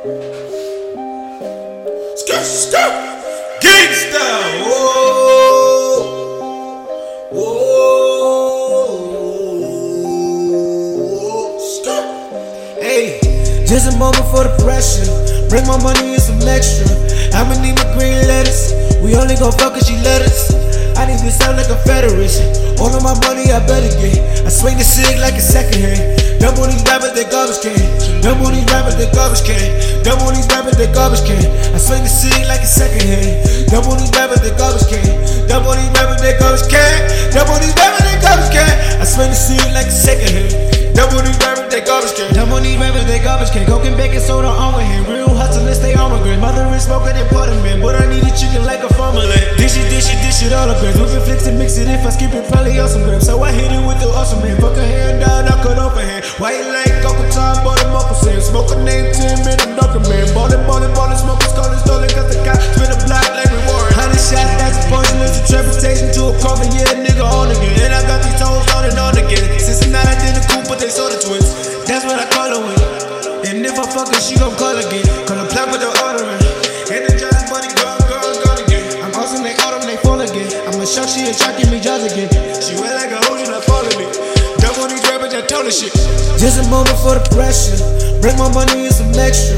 Skip, skip, gangsta. Whoa, whoa, skip. Hey, just a moment for the pressure. Bring my money and some extra. I'ma need my green lettuce. We only gon' fuck if she let us. I need to sound like a federation. All of my money I better get. I swing the shit like a second hand. Double these rappers, they garbage can. Double these rappers, they garbage can. Double these rappers, they garbage can. I swing the shit like a second hand. Double these rappers, they garbage can. Double these rappers, they garbage can. Double these rappers, they garbage can. I swing the shit like a second hand. Double these rappers, they garbage can. Double these rappers, they garbage can. Coke and baking soda on my hand. Real hustlers, they on my grid. Mother and smoker, they bought a man. But I need a chicken like a farmer. Dish it all up, grams. Whipping flicks and mix it. If I skip it, probably on some grams. So I hit it with the awesome man. Fuck her hand down, I cut off her hand. White like Uncle Tom, bought him Uncle Sam. Smoke a name, Tim, and I'm Duncan man. Ballin', smoke is calling, stolen, cause the cop spin a block like reward. 100 shots, that's a punch, lose interpretation to a coffin. Yeah, the nigga on again. And I got these toes on again. Since I'm not identical, but they saw the twins. That's what I call her with. And if I fuck her, she gon' call again. Call a plot with the ordering. And the judge's money gone again. I'm awesome, they autumn, they fall again. I'm a shark, she a shark, give me jaws again. She went like a hoe, and I followed me. Double these rappers, I told her shit. Just a moment for the pressure. Bring my money and some extra.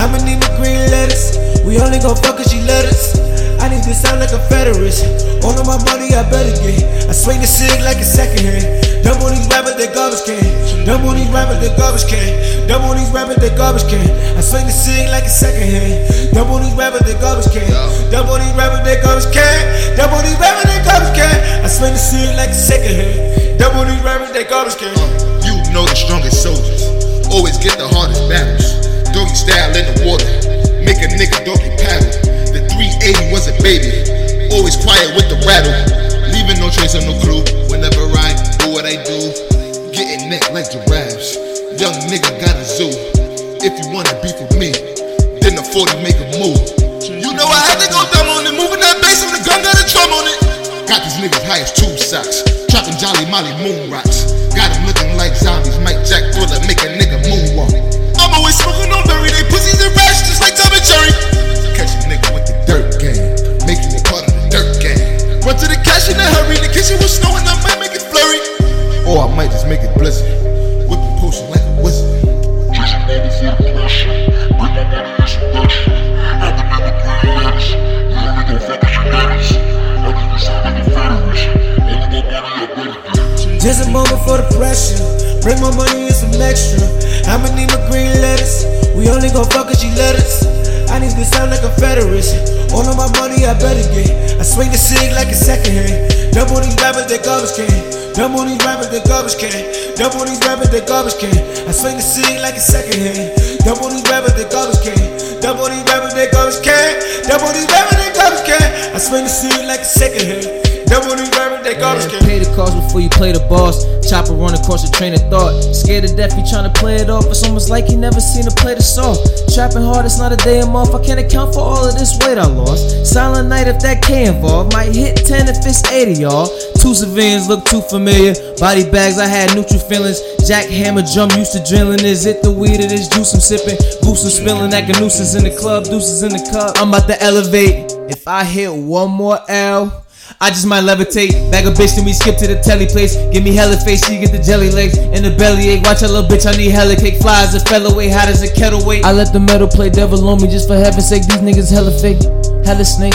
I'ma need my green lettuce. We only gon' fuck if she let us. I need to sound like a federation. All of my money I better get. I swing the shit like a second hand. Double these rappers, they garbage can. Double these rappers, they garbage can. Double these rappers, they garbage can. I swing the shit like a second hand. Double these rappers, they garbage can. Double these rappers, they garbage can. Double these rappers, they garbage can. I swing the shit like a second hand. Double these rappers, they garbage can. You know the strongest soldiers always get the hardest battles. Doggy style in the water, make a nigga doggy paddle. The 380 was a baby, always quiet with the rattle. Leaving no trace of no crew, whenever I do what I do. Getting neck like giraffes, young nigga got a zoo. If you wanna beef with me, then the 40 make a move. You know I had to go dumb on it, moving that bass and the gun got a drum on it. Got these niggas high as 2 socks, trapping Jolly Molly moon rocks. Got them looking like zombies, Mike Jack Thriller make a nigga moonwalk. I'm always smoking on berry, they pussies and rash just like Tom and Jerry. Catch a nigga with the dirt game, making it part of the dirt game. Run to the cash in a hurry, the kitchen was snowing, I might make it flurry. Or I might just make it blizzard, whip the potion like a wizard. Just a nigga's in the pressure, bring my money in some pressure. I'm the nigga playing letters, you only gon' fuck with your letters. I need to sound like a federation, only my money I better get. Just a moment for the pressure, bring my money in some extra. I'ma need my green lettuce. We only gon' fuck if she let us. I need to sound like a federation. All of my money I better get. I swing the shit like a second hand. Double these rappers, they garbage can. Double these rappers, they garbage can. Double these rappers, they garbage can. I swing the shit like a second hand. Double these rappers, they garbage can. Double these rappers, they garbage can. Double these rappers, they garbage can. I swing the shit like a second hand. Pay the cost before you play the boss. Chopper run across the train of thought. Scared to death, he tryna play it off. It's almost like he never seen her play the song. Trapping hard, it's not a day I'm off. I can't account for all of this weight I lost. Silent night if that K involved. Might hit 10 if it's 80, y'all. 2 civilians look too familiar. Body bags, I had neutral feelings. Jackhammer drum used to drilling. Is it the weed or this juice I'm sipping? Goose I'm spilling, that a nuisance in the club. Deuces in the cup. I'm about to elevate. If I hit one more L, I just might levitate. Bag a bitch, then we skip to the telly place. Give me hella face, she get the jelly legs and the belly ache. Watch a little bitch, I need hella cake. Fly as a fellow weight, hot as a kettle weight. I let the metal play devil on me just for heaven's sake. These niggas hella fake, hella snake.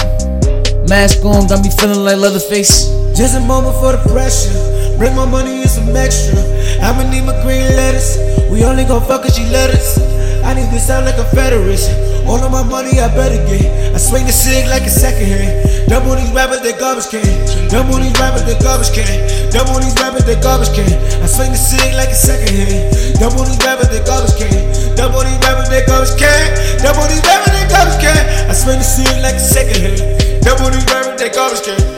Mask on, got me feeling like Leatherface. Just a moment for the pressure. Bring my money and some extra. I'ma need my green lettuce. We only gon' fuck if she let us. I need to sound like a federation. All of my money I better get. I swing the shit like a second hand. Double these rappers, they garbage can. Double these rappers, they garbage can. Double these rappers, they garbage can. I swing the shit like a second hand. Double these rappers, they garbage can. Double these rappers, they garbage can. Double these rappers, they garbage can. I swing the shit like a second hand. Double these rappers, they garbage can.